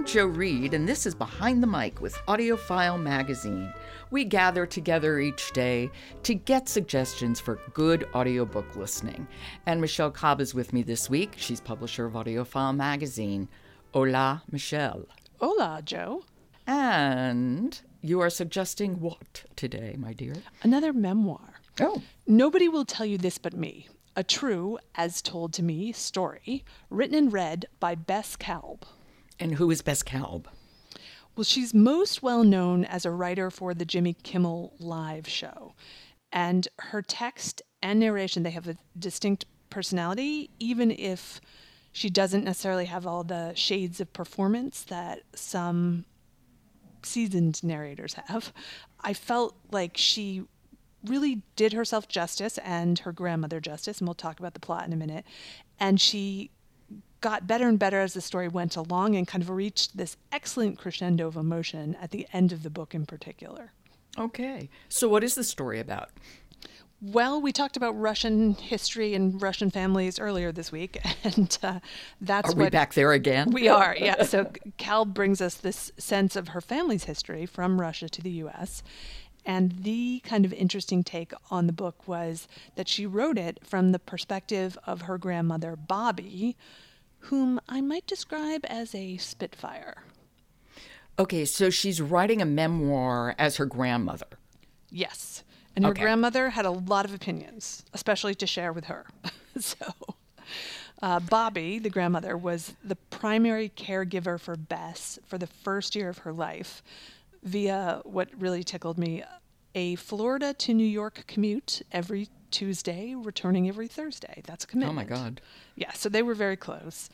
I'm Joe Reed, and this is Behind the Mic with Audiophile Magazine. We gather together each day to get suggestions for good audiobook listening. And Michelle Cobb is with me this week. She's publisher of Audiophile Magazine. Hola, Michelle. Hola, Joe. And you are suggesting what today, my dear? Another memoir. Oh. Nobody Will Tell You This But Me. A true, as told to me, story written and read by Bess Kalb. And who is Bess Kalb? Well, she's most well known as a writer for the Jimmy Kimmel live show. And her text and narration, they have a distinct personality, even if she doesn't necessarily have all the shades of performance that some seasoned narrators have. I felt like she really did herself justice and her grandmother justice, and we'll talk about the plot in a minute. And she got better and better as the story went along and kind of reached this excellent crescendo of emotion at the end of the book in particular. Okay. So what is the story about? Well, we talked about Russian history and Russian families earlier this week, and that's Are we back there again? We are, yeah. So Kalb brings us this sense of her family's history from Russia to the U.S., and the kind of interesting take on the book was that she wrote it from the perspective of her grandmother, Bobby, whom I might describe as a spitfire. Okay, so she's writing a memoir as her grandmother. Yes, and her grandmother had a lot of opinions, especially to share with her. Bobby, the grandmother, was the primary caregiver for Bess for the first year of her life, via what really tickled me, a Florida to New York commute every Tuesday, returning every Thursday. That's a commitment. Oh, my God. Yeah, so they were very close.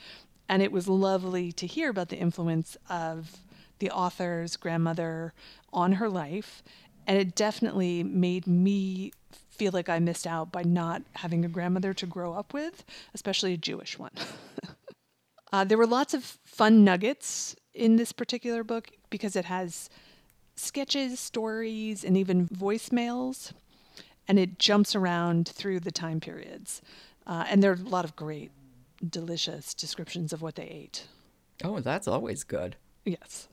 And it was lovely to hear about the influence of the author's grandmother on her life. And it definitely made me feel like I missed out by not having a grandmother to grow up with, especially a Jewish one. There were lots of fun nuggets in this particular book because it has sketches, stories, and even voicemails, and it jumps around through the time periods. And there are a lot of great, delicious descriptions of what they ate. Oh, that's always good. Yes.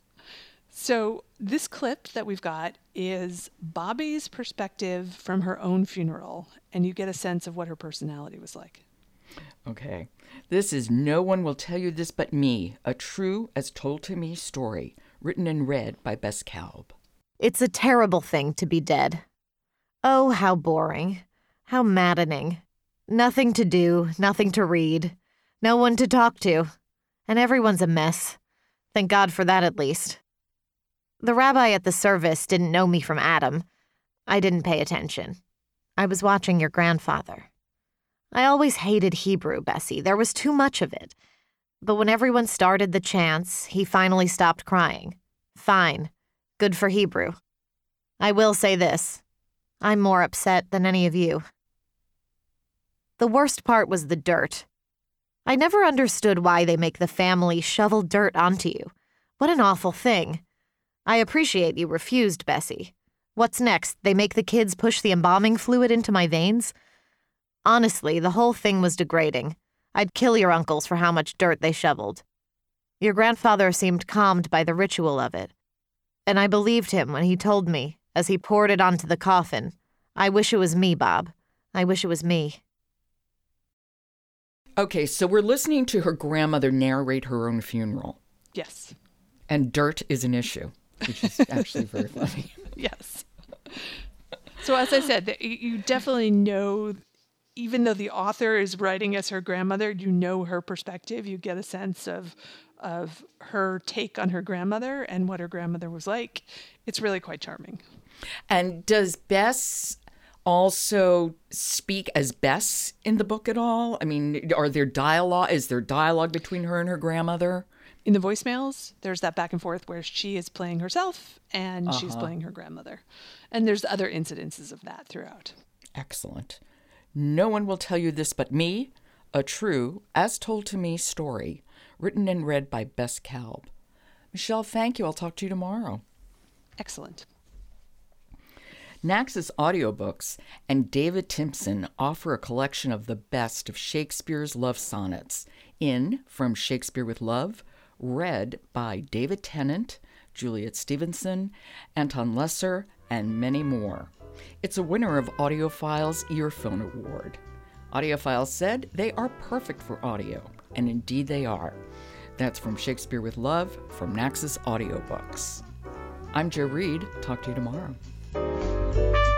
So this clip that we've got is Bobby's perspective from her own funeral, and you get a sense of what her personality was like. Okay. This is No One Will Tell You This But Me, a true, as told to me story, written and read by Bess Kalb. It's a terrible thing to be dead. Oh, how boring. How maddening. Nothing to do, nothing to read, no one to talk to, and everyone's a mess. Thank God for that, at least. The rabbi at the service didn't know me from Adam. I didn't pay attention. I was watching your grandfather. I always hated Hebrew, Bessie. There was too much of it. But when everyone started the chants, he finally stopped crying. Fine. Good for Hebrew. I will say this. I'm more upset than any of you. The worst part was the dirt. I never understood why they make the family shovel dirt onto you. What an awful thing. I appreciate you refused, Bessie. What's next? They make the kids push the embalming fluid into my veins? Honestly, the whole thing was degrading. I'd kill your uncles for how much dirt they shoveled. Your grandfather seemed calmed by the ritual of it. And I believed him when he told me, as he poured it onto the coffin, I wish it was me, Bob. I wish it was me. Okay, so we're listening to her grandmother narrate her own funeral. Yes. And dirt is an issue, which is actually very funny. Yes. So as I said, you definitely know, even though the author is writing as her grandmother, you know her perspective. You get a sense of her take on her grandmother and what her grandmother was like. It's really quite charming. And does Bess also speak as Bess in the book at all? I mean, is there dialogue between her and her grandmother? In the voicemails, there's that back and forth where she is playing herself and she's playing her grandmother. And there's other incidences of that throughout. Excellent. No One Will Tell You This But Me, a true, as told to me story, written and read by Bess Kalb. Michelle, thank you. I'll talk to you tomorrow. Excellent. Naxos Audiobooks and David Timson offer a collection of the best of Shakespeare's love sonnets in From Shakespeare with Love, read by David Tennant, Juliet Stevenson, Anton Lesser, and many more. It's a winner of AudioFile's Earphone Award. AudioFile said they are perfect for audio, and indeed they are. That's from Shakespeare with Love from Naxos Audiobooks. I'm Joe Reed. Talk to you tomorrow.